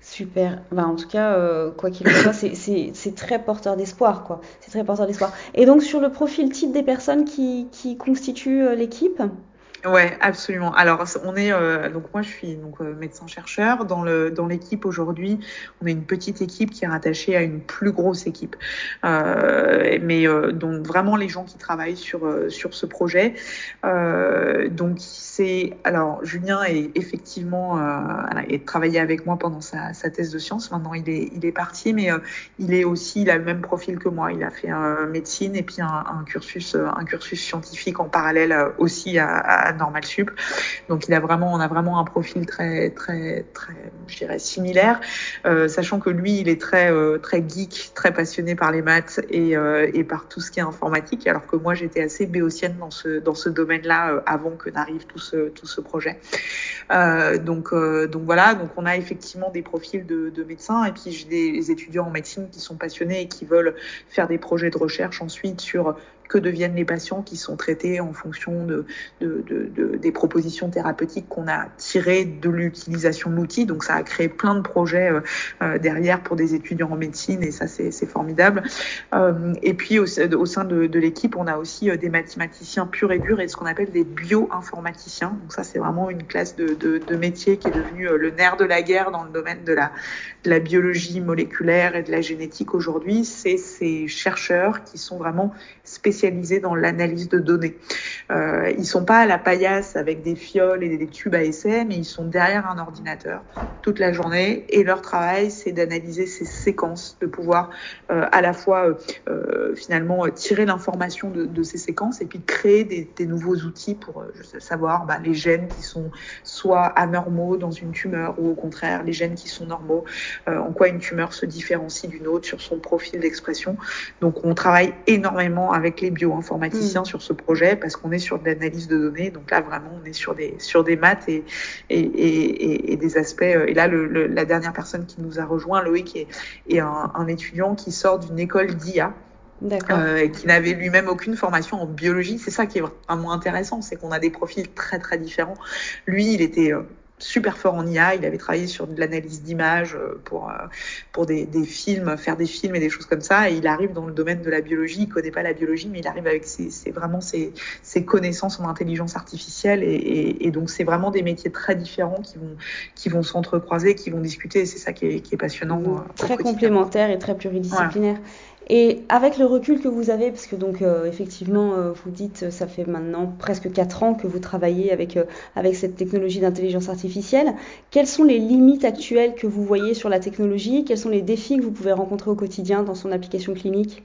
Super. Ben, en tout cas, euh, quoi qu'il en soit, c'est, c'est, c'est très porteur d'espoir, quoi. C'est très porteur d'espoir. Et donc, sur le profil type des personnes qui, qui constituent euh, l'équipe ? Ouais, absolument. Alors, on est euh, donc moi je suis donc euh, médecin chercheur dans le dans l'équipe aujourd'hui. On est une petite équipe qui est rattachée à une plus grosse équipe. Euh, mais euh, donc vraiment les gens qui travaillent sur euh, sur ce projet. Euh, donc c'est alors Julien est effectivement euh, est travaillé avec moi pendant sa sa thèse de sciences. Maintenant il est il est parti, mais euh, il est aussi il a le même profil que moi. Il a fait euh, médecine et puis un, un cursus un cursus scientifique en parallèle euh, aussi à, à Normal Sup. Donc il a vraiment, on a vraiment un profil très, très, très, je dirais similaire, euh, sachant que lui, il est très, euh, très geek, très passionné par les maths et, euh, et par tout ce qui est informatique, alors que moi j'étais assez béotienne dans ce, dans ce domaine-là euh, avant que n'arrive tout ce, tout ce projet. Euh, donc, euh, donc voilà, donc on a effectivement des profils de, de médecins et puis j'ai des étudiants en médecine qui sont passionnés et qui veulent faire des projets de recherche ensuite sur que deviennent les patients qui sont traités en fonction de, de, de, de, des propositions thérapeutiques qu'on a tirées de l'utilisation de l'outil. Donc, ça a créé plein de projets euh, derrière pour des étudiants en médecine et ça, c'est, c'est formidable. Euh, et puis, au, au sein de, de l'équipe, on a aussi des mathématiciens purs et durs et ce qu'on appelle des bioinformaticiens. Donc, ça, c'est vraiment une classe de, de, de métier qui est devenue le nerf de la guerre dans le domaine de la, de la biologie moléculaire et de la génétique aujourd'hui. C'est ces chercheurs qui sont vraiment spécialisés spécialisés dans l'analyse de données. Euh, ils ne sont pas à la paillasse avec des fioles et des tubes à essai, mais ils sont derrière un ordinateur toute la journée et leur travail, c'est d'analyser ces séquences, de pouvoir euh, à la fois euh, finalement tirer l'information de, de ces séquences et puis créer des, des nouveaux outils pour euh, savoir bah, les gènes qui sont soit anormaux dans une tumeur ou au contraire les gènes qui sont normaux, euh, en quoi une tumeur se différencie d'une autre sur son profil d'expression. Donc on travaille énormément avec les les bioinformaticiens mmh. sur ce projet parce qu'on est sur de l'analyse de données, donc là vraiment on est sur des sur des maths et et, et, et des aspects, et là le, le, la dernière personne qui nous a rejoint, Loïc, est, est un, un étudiant qui sort d'une école d'I A. D'accord. Euh, qui n'avait lui-même aucune formation en biologie. C'est ça qui est vraiment intéressant, c'est qu'on a des profils très très différents. Lui, il était euh, super fort en I A, il avait travaillé sur de l'analyse d'images pour, pour des, des films, faire des films et des choses comme ça, et il arrive dans le domaine de la biologie, il ne connaît pas la biologie, mais il arrive avec ses, ses, vraiment ses, ses connaissances en intelligence artificielle, et, et, et donc c'est vraiment des métiers très différents qui vont, qui vont s'entrecroiser, qui vont discuter, et c'est ça qui est, qui est passionnant. Très complémentaire et très pluridisciplinaire. Voilà. Et avec le recul que vous avez, parce que donc euh, effectivement euh, vous dites ça fait maintenant presque quatre ans que vous travaillez avec, euh, avec cette technologie d'intelligence artificielle, quelles sont les limites actuelles que vous voyez sur la technologie ? Quels sont les défis que vous pouvez rencontrer au quotidien dans son application clinique ?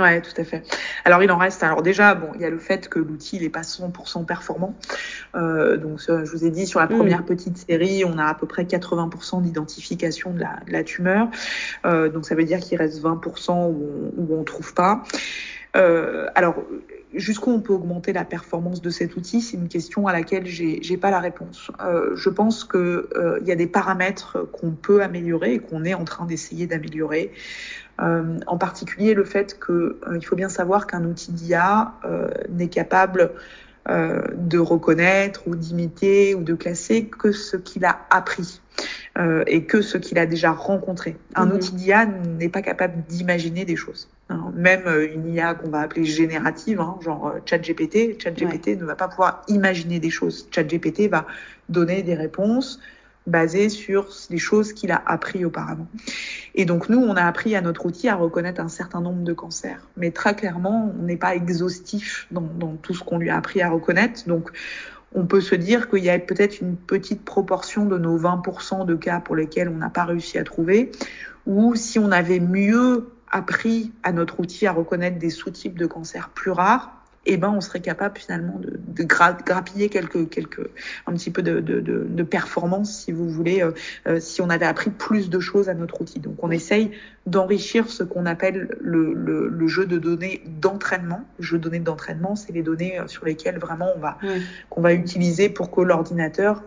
Ouais, tout à fait. Alors, il en reste. Alors déjà, bon, il y a le fait que l'outil n'est pas cent pour cent performant. Euh, donc, je vous ai dit, sur la première mmh. petite série, on a à peu près quatre-vingts pour cent d'identification de la, de la tumeur. Euh, donc, ça veut dire qu'il reste vingt pour cent où on ne trouve pas. Euh, alors, jusqu'où on peut augmenter la performance de cet outil, c'est une question à laquelle j'ai, j'ai pas la réponse. Euh, je pense que euh, y a des paramètres qu'on peut améliorer et qu'on est en train d'essayer d'améliorer. Euh, en particulier le fait qu'il euh, faut bien savoir qu'un outil d'I A euh, n'est capable euh, de reconnaître ou d'imiter ou de classer que ce qu'il a appris euh, et que ce qu'il a déjà rencontré. Un mmh. outil d'I A n'est pas capable d'imaginer des choses. Hein. Même une I A qu'on va appeler générative, hein, genre ChatGPT, ChatGPT ouais. ne va pas pouvoir imaginer des choses. ChatGPT va donner des réponses basé sur les choses qu'il a appris auparavant. Et donc, nous, on a appris à notre outil à reconnaître un certain nombre de cancers. Mais très clairement, on n'est pas exhaustif dans, dans tout ce qu'on lui a appris à reconnaître. Donc, on peut se dire qu'il y a peut-être une petite proportion de nos vingt pour cent de cas pour lesquels on n'a pas réussi à trouver, ou si on avait mieux appris à notre outil à reconnaître des sous-types de cancers plus rares, eh ben, on serait capable finalement de, de gra- grappiller quelques, quelques, un petit peu de, de, de, de performance, si vous voulez, euh, euh, si on avait appris plus de choses à notre outil. Donc, on essaye d'enrichir ce qu'on appelle le, le, le jeu de données d'entraînement. Le jeu de données d'entraînement, c'est les données sur lesquelles vraiment on va, oui. qu'on va utiliser pour que l'ordinateur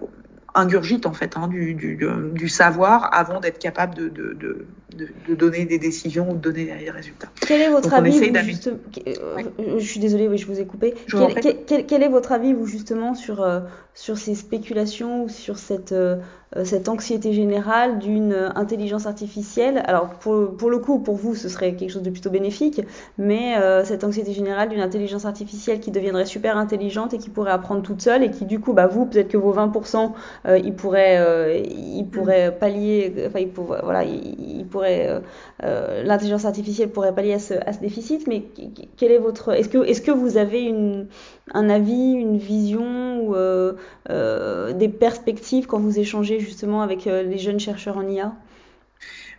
ingurgite en fait hein, du, du, du savoir avant d'être capable de, de, de, de, de donner des décisions ou de donner des résultats. Quel est votre Donc, avis vous, juste... oui. Je suis désolée, oui, je vous ai coupé. Je quel, quel, quel, quel est votre avis vous justement sur, euh, sur ces spéculations ou sur cette, euh, cette anxiété générale d'une intelligence artificielle ? Alors pour, pour le coup, pour vous, ce serait quelque chose de plutôt bénéfique, mais euh, cette anxiété générale d'une intelligence artificielle qui deviendrait super intelligente et qui pourrait apprendre toute seule et qui du coup, bah, vous, peut-être que vos vingt pour cent Euh, il pourrait, euh, il pourrait pallier, enfin, il pourrait, voilà, il, il pourrait, euh, euh, l'intelligence artificielle pourrait pallier à ce, à ce déficit. Mais quel est votre, est-ce que, est-ce que vous avez une, un avis, une vision ou euh, euh, des perspectives quand vous échangez justement avec euh, les jeunes chercheurs en I A ?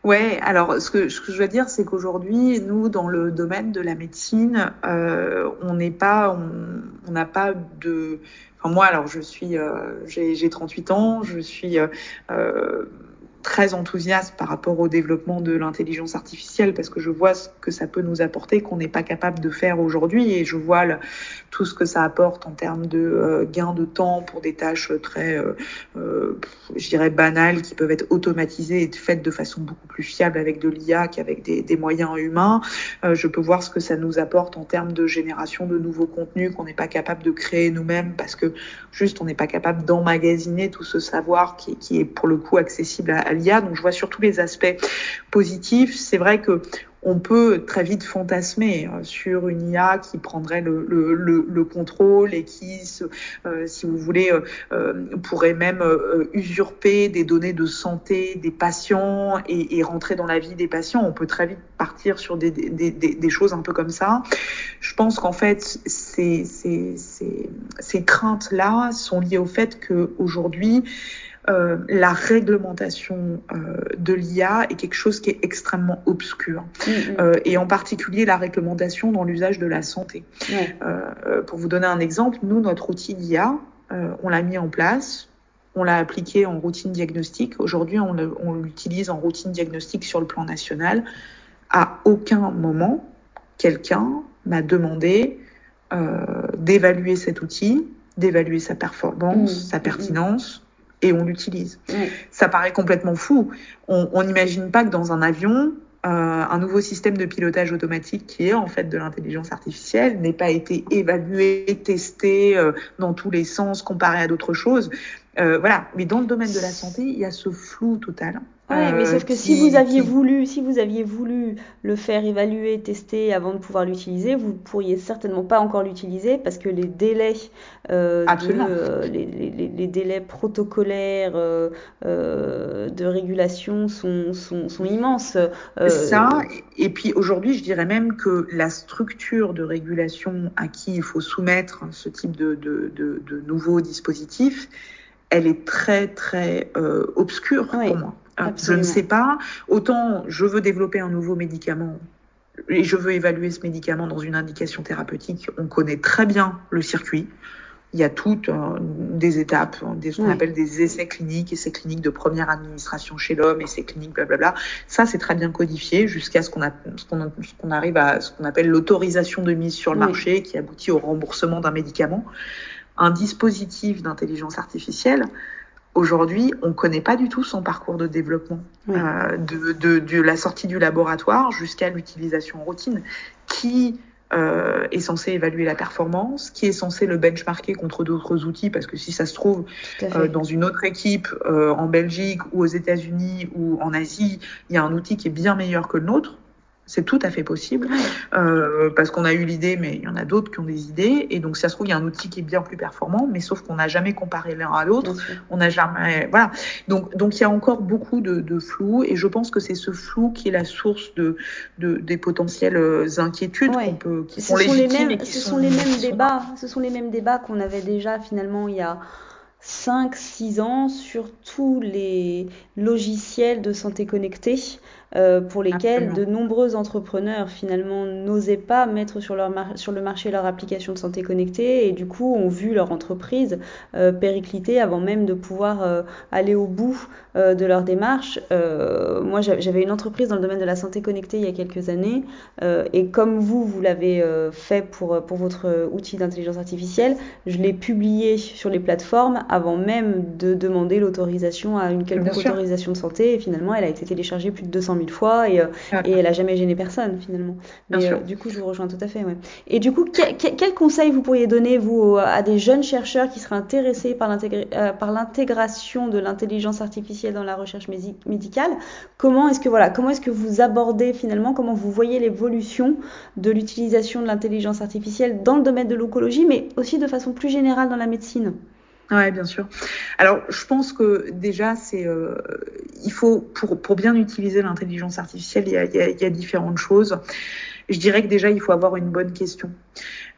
Ouais, alors ce que, ce que je veux dire, c'est qu'aujourd'hui, nous, dans le domaine de la médecine, euh, on n'est pas, on n'a pas de. Enfin, moi, alors, je suis, euh, j'ai, j'ai trente-huit ans, je suis euh, euh, très enthousiaste par rapport au développement de l'intelligence artificielle parce que je vois ce que ça peut nous apporter qu'on n'est pas capable de faire aujourd'hui et je vois le, tout ce que ça apporte en termes de euh, gain de temps pour des tâches très, euh, euh, je dirais, banales qui peuvent être automatisées et faites de façon beaucoup plus fiable avec de l'I A qu'avec des, des moyens humains. Euh, je peux voir ce que ça nous apporte en termes de génération de nouveaux contenus qu'on n'est pas capable de créer nous-mêmes parce que juste on n'est pas capable d'emmagasiner tout ce savoir qui, qui est pour le coup accessible à l'I A, donc je vois surtout les aspects positifs. C'est vrai que on peut très vite fantasmer sur une I A qui prendrait le, le, le, le contrôle et qui, se, euh, si vous voulez, euh, pourrait même euh, usurper des données de santé des patients et, et rentrer dans la vie des patients. On peut très vite partir sur des, des, des, des choses un peu comme ça. Je pense qu'en fait, ces, ces, ces, ces craintes-là sont liées au fait qu'aujourd'hui, Euh, la réglementation euh, de l'I A est quelque chose qui est extrêmement obscur, mmh. euh, et en particulier la réglementation dans l'usage de la santé. Mmh. Euh, pour vous donner un exemple, nous, notre outil d'I A, euh, on l'a mis en place, on l'a appliqué en routine diagnostique. Aujourd'hui, on, le, on l'utilise en routine diagnostique sur le plan national. À aucun moment, quelqu'un m'a demandé euh, d'évaluer cet outil, d'évaluer sa performance, mmh. sa pertinence, et on l'utilise. Oui. Ça paraît complètement fou. On n'imagine pas que dans un avion, euh, un nouveau système de pilotage automatique qui est en fait de l'intelligence artificielle n'ait pas été évalué, testé euh, dans tous les sens, comparé à d'autres choses. Euh, voilà. Mais dans le domaine de la santé, il y a ce flou total. Oui, euh, mais sauf que qui, si vous aviez qui... voulu, si vous aviez voulu le faire évaluer, tester avant de pouvoir l'utiliser, vous pourriez certainement pas encore l'utiliser parce que les délais, euh, de, euh, les, les, les délais protocolaires euh, euh, de régulation sont, sont, sont immenses. Euh, Ça. Et puis aujourd'hui, je dirais même que la structure de régulation à qui il faut soumettre ce type de, de, de, de nouveaux dispositifs, elle est très très euh, obscure oui. pour moi. Absolument. Je ne sais pas. Autant je veux développer un nouveau médicament, et je veux évaluer ce médicament dans une indication thérapeutique, on connaît très bien le circuit. Il y a toutes euh, des étapes, des, ce qu'on oui. appelle des essais cliniques, essais cliniques de première administration chez l'homme, essais cliniques, blablabla. Ça, c'est très bien codifié jusqu'à ce qu'on, a, ce qu'on, ce qu'on arrive à ce qu'on appelle l'autorisation de mise sur le oui. marché qui aboutit au remboursement d'un médicament. Un dispositif d'intelligence artificielle, aujourd'hui, on ne connaît pas du tout son parcours de développement, oui. euh, de, de, de la sortie du laboratoire jusqu'à l'utilisation en routine qui... Euh, est censé évaluer la performance, qui est censé le benchmarker contre d'autres outils, parce que si ça se trouve euh, dans une autre équipe euh, en Belgique ou aux États-Unis ou en Asie, il y a un outil qui est bien meilleur que le nôtre. C'est tout à fait possible, euh, parce qu'on a eu l'idée, mais il y en a d'autres qui ont des idées. Et donc, si ça se trouve, il y a un outil qui est bien plus performant, mais sauf qu'on n'a jamais comparé l'un à l'autre. On n'a jamais... Voilà. Donc, donc, il y a encore beaucoup de, de flou. Et je pense que c'est ce flou qui est la source de, de, des potentielles inquiétudes ouais. qu'on peut, qui sont légitimes et qui sont... Ce sont les mêmes débats. Ce sont les mêmes débats qu'on avait déjà, finalement, il y a... cinq six ans sur tous les logiciels de santé connectés euh, pour lesquels Absolument. de nombreux entrepreneurs finalement n'osaient pas mettre sur, leur mar- sur le marché leur application de santé connectée et du coup ont vu leur entreprise euh, péricliter avant même de pouvoir euh, aller au bout euh, de leur démarche. Euh, moi j'avais une entreprise dans le domaine de la santé connectée il y a quelques années euh, et comme vous, vous l'avez euh, fait pour, pour votre outil d'intelligence artificielle, je l'ai publié sur les plateformes avant même de demander l'autorisation à une quelconque autorisation de santé. Et finalement, elle a été téléchargée plus de deux cent mille fois et, euh, et elle n'a jamais gêné personne, finalement. Mais euh, du coup, je vous rejoins tout à fait. Ouais. Et du coup, que, que, quel conseil vous pourriez donner, vous, à des jeunes chercheurs qui seraient intéressés par, euh, par l'intégration de l'intelligence artificielle dans la recherche mési- médicale ? Comment est-ce que, voilà, comment est-ce que vous abordez, finalement, comment vous voyez l'évolution de l'utilisation de l'intelligence artificielle dans le domaine de l'oncologie, mais aussi de façon plus générale dans la médecine ? Ouais, bien sûr. Alors, je pense que déjà, c'est euh, il faut pour pour bien utiliser l'intelligence artificielle, il y a il y a, il y a différentes choses. Je dirais que déjà, il faut avoir une bonne question.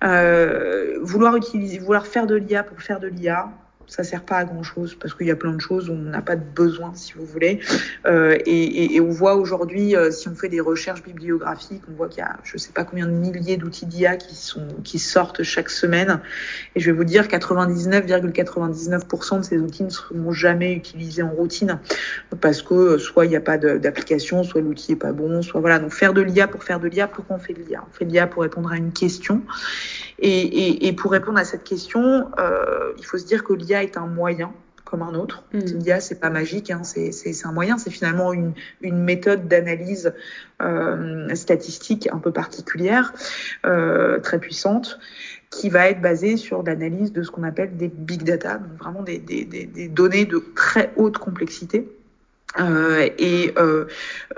Euh, vouloir utiliser, vouloir faire de l'I A pour faire de l'I A. Ça sert pas à grand chose parce qu'il y a plein de choses où on n'a pas de besoin, si vous voulez. Euh, et, et, et on voit aujourd'hui, euh, si on fait des recherches bibliographiques, on voit qu'il y a, je sais pas combien de milliers d'outils d'I A qui sont, qui sortent chaque semaine. Et je vais vous dire, quatre-vingt-dix-neuf virgule quatre-vingt-dix-neuf pour cent de ces outils ne seront jamais utilisés en routine parce que soit il n'y a pas de, d'application, soit l'outil est pas bon, soit voilà. Donc faire de l'I A pour faire de l'I A, pourquoi on fait de l'I A ? On fait de l'I A pour répondre à une question. Et, et, et pour répondre à cette question, euh, il faut se dire que l'I A est un moyen comme un autre. Mmh. L'I A, c'est pas magique, hein, c'est, c'est, c'est un moyen, c'est finalement une, une méthode d'analyse euh, statistique un peu particulière, euh, très puissante, qui va être basée sur l'analyse de ce qu'on appelle des big data, donc vraiment des, des, des, des données de très haute complexité. Euh, et euh,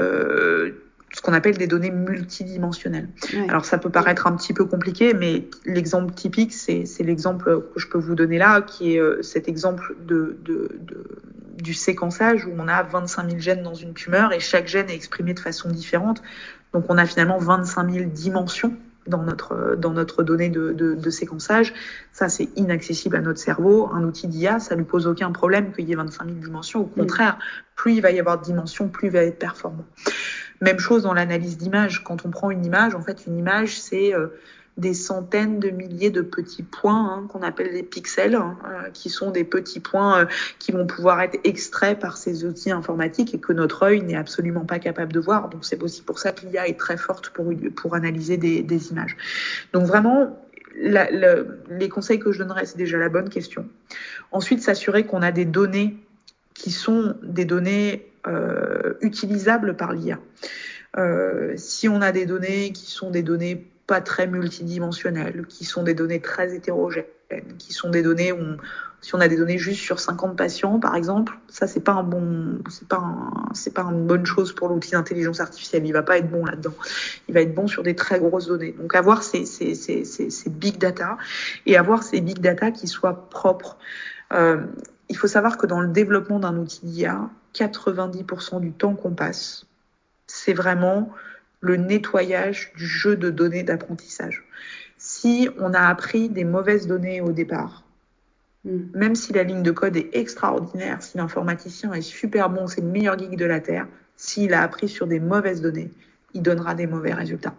euh, ce qu'on appelle des données multidimensionnelles. Ouais. Alors, ça peut paraître un petit peu compliqué, mais l'exemple typique, c'est, c'est l'exemple que je peux vous donner là, qui est euh, cet exemple de, de, de, du séquençage où on a vingt-cinq mille gènes dans une tumeur et chaque gène est exprimé de façon différente. Donc, on a finalement vingt-cinq mille dimensions dans notre, dans notre donnée de, de, de séquençage. Ça, c'est inaccessible à notre cerveau. Un outil d'I A, ça ne lui pose aucun problème qu'il y ait vingt-cinq mille dimensions. Au contraire, plus il va y avoir de dimensions, plus il va être performant. Même chose dans l'analyse d'images. Quand on prend une image, en fait, une image, c'est euh, des centaines de milliers de petits points hein, qu'on appelle des pixels, hein, euh, qui sont des petits points euh, qui vont pouvoir être extraits par ces outils informatiques et que notre œil n'est absolument pas capable de voir. Donc, c'est aussi pour ça que l'I A est très forte pour, pour analyser des, des images. Donc, vraiment... La, la, les conseils que je donnerais, c'est déjà la bonne question. Ensuite, s'assurer qu'on a des données qui sont des données euh, utilisables par l'I A. Euh, si on a des données qui sont des données pas très multidimensionnelles, qui sont des données très hétérogènes, qui sont des données où on, si on a des données juste sur cinquante patients, par exemple, ça c'est pas un bon, c'est pas un, c'est pas une bonne chose pour l'outil d'intelligence artificielle. Il va pas être bon là-dedans. Il va être bon sur des très grosses données. Donc avoir ces, ces, ces, ces, ces big data et avoir ces big data qui soient propres. Euh, il faut savoir que dans le développement d'un outil d'I A, quatre-vingt-dix pour cent du temps qu'on passe, c'est vraiment le nettoyage du jeu de données d'apprentissage. Si on a appris des mauvaises données au départ, mmh. même si la ligne de code est extraordinaire, si l'informaticien est super bon, c'est le meilleur geek de la Terre, s'il a appris sur des mauvaises données, il donnera des mauvais résultats.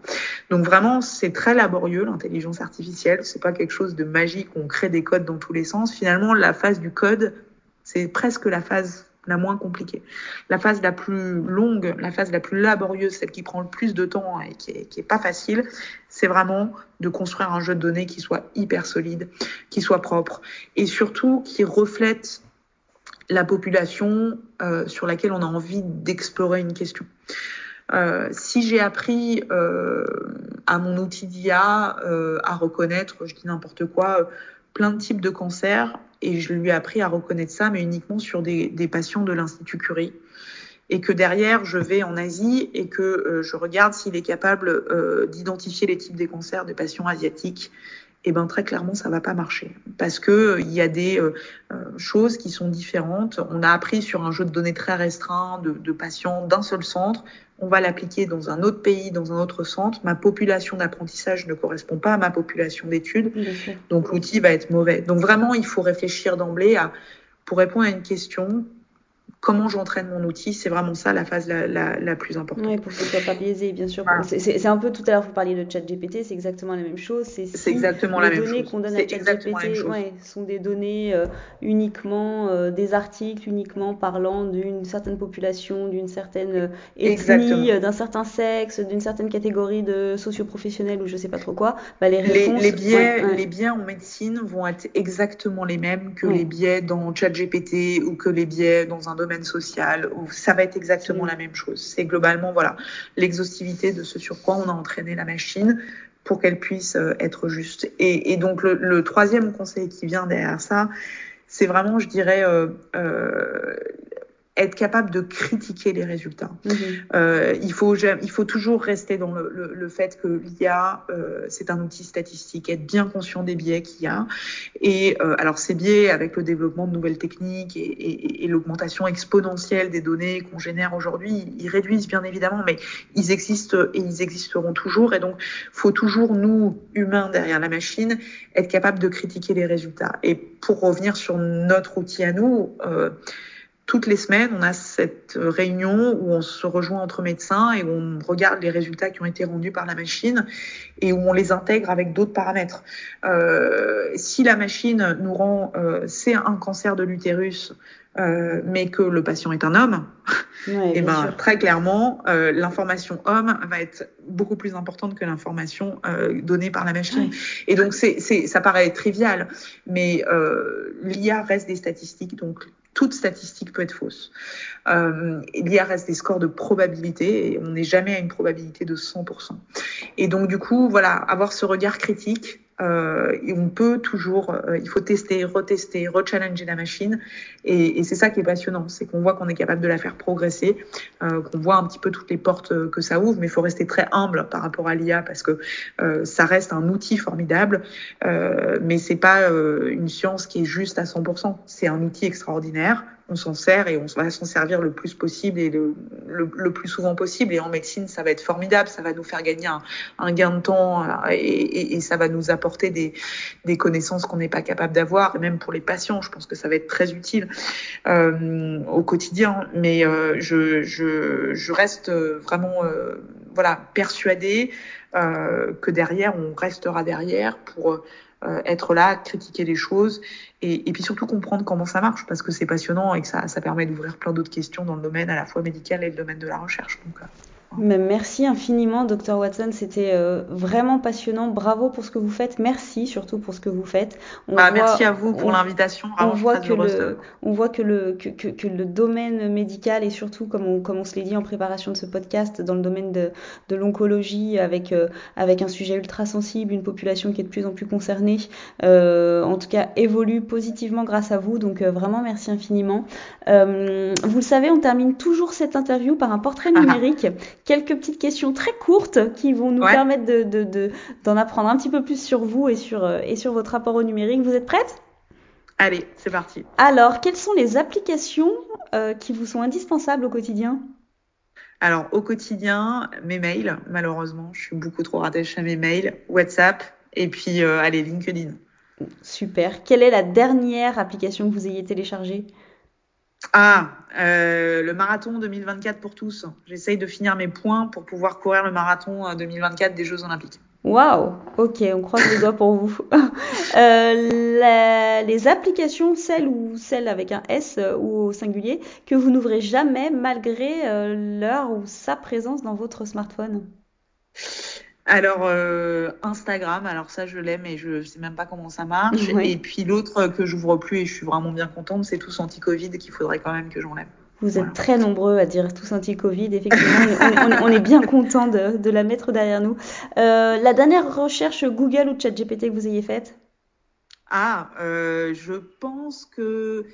Donc vraiment, c'est très laborieux, l'intelligence artificielle. C'est pas quelque chose de magique où on crée des codes dans tous les sens. Finalement, la phase du code, c'est presque la phase la moins compliquée. La phase la plus longue, la phase la plus laborieuse, celle qui prend le plus de temps et qui est, qui est pas facile, c'est vraiment de construire un jeu de données qui soit hyper solide, qui soit propre et surtout qui reflète la population euh, sur laquelle on a envie d'explorer une question. Euh, si j'ai appris euh, à mon outil d'I A euh, à reconnaître, je dis n'importe quoi, euh, plein de types de cancers, et je lui ai appris à reconnaître ça, mais uniquement sur des, des patients de l'Institut Curie, et que derrière, je vais en Asie et que euh, je regarde s'il est capable euh, d'identifier les types des cancers des patients asiatiques, et eh ben très clairement, ça va pas marcher parce que il euh, y a des euh, choses qui sont différentes. On a appris sur un jeu de données très restreint de, de patients d'un seul centre. On va l'appliquer dans un autre pays, dans un autre centre. Ma population d'apprentissage ne correspond pas à ma population d'études, donc l'outil va être mauvais. Donc vraiment, il faut réfléchir d'emblée à, pour répondre à une question, comment j'entraîne mon outil, c'est vraiment ça la phase la, la, la plus importante. Oui, pour que ce soit pas biaisé, bien sûr. Voilà. C'est, c'est, c'est un peu, tout à l'heure, vous parliez de ChatGPT, c'est exactement la même chose. C'est, si c'est exactement les la même chose. Les données qu'on donne c'est à ChatGPT ouais, sont des données euh, uniquement, euh, des articles uniquement parlant d'une certaine population, d'une certaine ethnie, euh, d'un certain sexe, d'une certaine catégorie de socioprofessionnels ou je sais pas trop quoi. Bah, les, réponses, les, les, biais, ouais, ouais. les biais en médecine vont être exactement les mêmes que ouais. les biais dans ChatGPT ou que les biais dans un domaine social, où ça va être exactement mmh. la même chose. C'est globalement voilà, l'exhaustivité de ce sur quoi on a entraîné la machine pour qu'elle puisse euh, être juste. Et, et donc le, le troisième conseil qui vient derrière ça, c'est vraiment, je dirais, euh, euh, être capable de critiquer les résultats. Mmh. Euh, il faut, il faut toujours rester dans le, le, le fait que l'I A, euh, c'est un outil statistique, être bien conscient des biais qu'il y a. Et euh, alors ces biais, avec le développement de nouvelles techniques et, et, et l'augmentation exponentielle des données qu'on génère aujourd'hui, ils réduisent bien évidemment, mais ils existent et ils existeront toujours. Et donc, faut toujours, nous, humains derrière la machine, être capable de critiquer les résultats. Et pour revenir sur notre outil à nous, euh, toutes les semaines, on a cette réunion où on se rejoint entre médecins et où on regarde les résultats qui ont été rendus par la machine et où on les intègre avec d'autres paramètres. Euh, si la machine nous rend euh, c'est un cancer de l'utérus, euh, mais que le patient est un homme, ouais, et ben sûr. Très clairement, euh, l'information homme va être beaucoup plus importante que l'information euh, donnée par la machine. Ouais. Et donc c'est, c'est, ça paraît trivial, mais euh, l'I A reste des statistiques, donc toute statistique peut être fausse. Euh, L'I A reste des scores de probabilité et on n'est jamais à une probabilité de cent pour cent. Et donc, du coup, voilà, avoir ce regard critique, euh, et on peut toujours, euh, il faut tester, retester, rechallenger la machine. Et, et c'est ça qui est passionnant, c'est qu'on voit qu'on est capable de la faire progresser, euh, qu'on voit un petit peu toutes les portes que ça ouvre, mais il faut rester très humble par rapport à l'I A parce que euh, ça reste un outil formidable, euh, mais c'est pas euh, une science qui est juste à cent pour cent. C'est un outil extraordinaire, on s'en sert et on va s'en servir le plus possible et le, le, le plus souvent possible. Et en médecine, ça va être formidable, ça va nous faire gagner un, un gain de temps et, et, et ça va nous apporter des, des connaissances qu'on n'est pas capable d'avoir. Et même pour les patients, je pense que ça va être très utile euh, au quotidien. Mais euh, je, je, je reste vraiment euh, voilà, persuadée euh, que derrière, on restera derrière pour euh, être là, critiquer les choses. Et, et puis surtout comprendre comment ça marche, parce que c'est passionnant et que ça, ça permet d'ouvrir plein d'autres questions dans le domaine à la fois médical et le domaine de la recherche. Donc, ouais. Merci infiniment, Dr Watson. C'était euh, vraiment passionnant. Bravo pour ce que vous faites. Merci surtout pour ce que vous faites. On bah, voit, merci à vous pour on, l'invitation. Vraiment, on voit, que le, on voit que, le, que, que, que le domaine médical et surtout, comme on, comme on se l'est dit en préparation de ce podcast, dans le domaine de, de l'oncologie, avec, euh, avec un sujet ultra sensible, une population qui est de plus en plus concernée, euh, en tout cas évolue positivement grâce à vous, donc euh, vraiment merci infiniment. Euh, vous le savez, on termine toujours cette interview par un portrait numérique. Ah. Quelques petites questions très courtes qui vont nous ouais. permettre de, de, de, d'en apprendre un petit peu plus sur vous et sur, euh, et sur votre rapport au numérique. Vous êtes prête ? Allez, c'est parti. Alors, quelles sont les applications euh, qui vous sont indispensables au quotidien ? Alors, au quotidien, mes mails, malheureusement, je suis beaucoup trop rattachée à mes mails, WhatsApp et puis, euh, allez, LinkedIn. Super. Quelle est la dernière application que vous ayez téléchargée ? Ah, euh, le marathon deux mille vingt-quatre pour tous. J'essaye de finir mes points pour pouvoir courir le marathon deux mille vingt-quatre des Jeux Olympiques. Waouh, ok, on croise les doigts pour vous. euh, la, les applications, celles ou celles avec un S ou au singulier, que vous n'ouvrez jamais malgré euh, leur ou sa présence dans votre smartphone. Alors, euh, Instagram, alors ça je l'aime et je sais même pas comment ça marche. Ouais. Et puis l'autre que j'ouvre plus et je suis vraiment bien contente, c'est TousAntiCovid qu'il faudrait quand même que j'enlève. Vous êtes voilà. très nombreux à dire TousAntiCovid, effectivement, on, on, on est bien content de, de la mettre derrière nous. Euh, la dernière recherche Google ou ChatGPT que vous ayez faite ? Ah, euh, je pense que...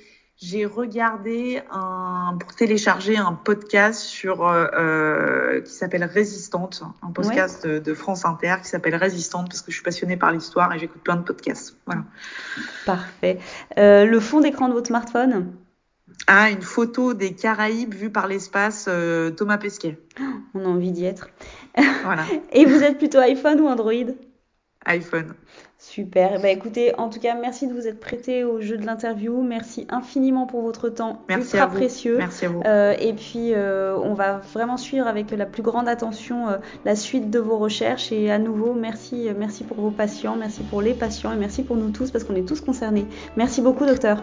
J'ai regardé un, pour télécharger un podcast sur, euh, qui s'appelle Résistante, un podcast ouais. de, de France Inter qui s'appelle Résistante parce que je suis passionnée par l'histoire et j'écoute plein de podcasts. Voilà. Parfait. Euh, le fond d'écran de votre smartphone ? Ah, une photo des Caraïbes vue par l'espace, euh, Thomas Pesquet. On a envie d'y être. Voilà. Et vous êtes plutôt iPhone ou Android ? iPhone. Super. Bah écoutez, en tout cas, merci de vous être prêté au jeu de l'interview. Merci infiniment pour votre temps merci ultra précieux. Merci à vous. Euh, et puis, euh, on va vraiment suivre avec la plus grande attention euh, la suite de vos recherches. Et à nouveau, merci, merci pour vos patients, merci pour les patients et merci pour nous tous parce qu'on est tous concernés. Merci beaucoup, docteur.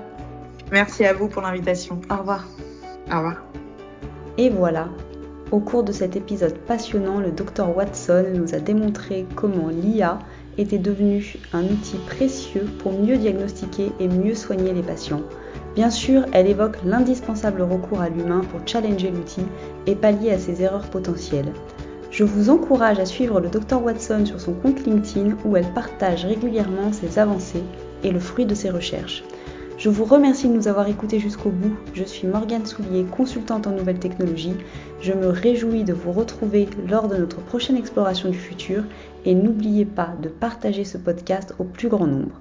Merci à vous pour l'invitation. Au revoir. Au revoir. Et voilà. Au cours de cet épisode passionnant, le docteur Watson nous a démontré comment l'I A était devenue un outil précieux pour mieux diagnostiquer et mieux soigner les patients. Bien sûr, elle évoque l'indispensable recours à l'humain pour challenger l'outil et pallier à ses erreurs potentielles. Je vous encourage à suivre le docteur Watson sur son compte LinkedIn où elle partage régulièrement ses avancées et le fruit de ses recherches. Je vous remercie de nous avoir écoutés jusqu'au bout. Je suis Morgane Soulier, consultante en nouvelles technologies. Je me réjouis de vous retrouver lors de notre prochaine exploration du futur et n'oubliez pas de partager ce podcast au plus grand nombre.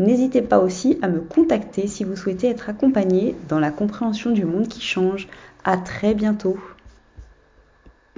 N'hésitez pas aussi à me contacter si vous souhaitez être accompagné dans la compréhension du monde qui change. À très bientôt.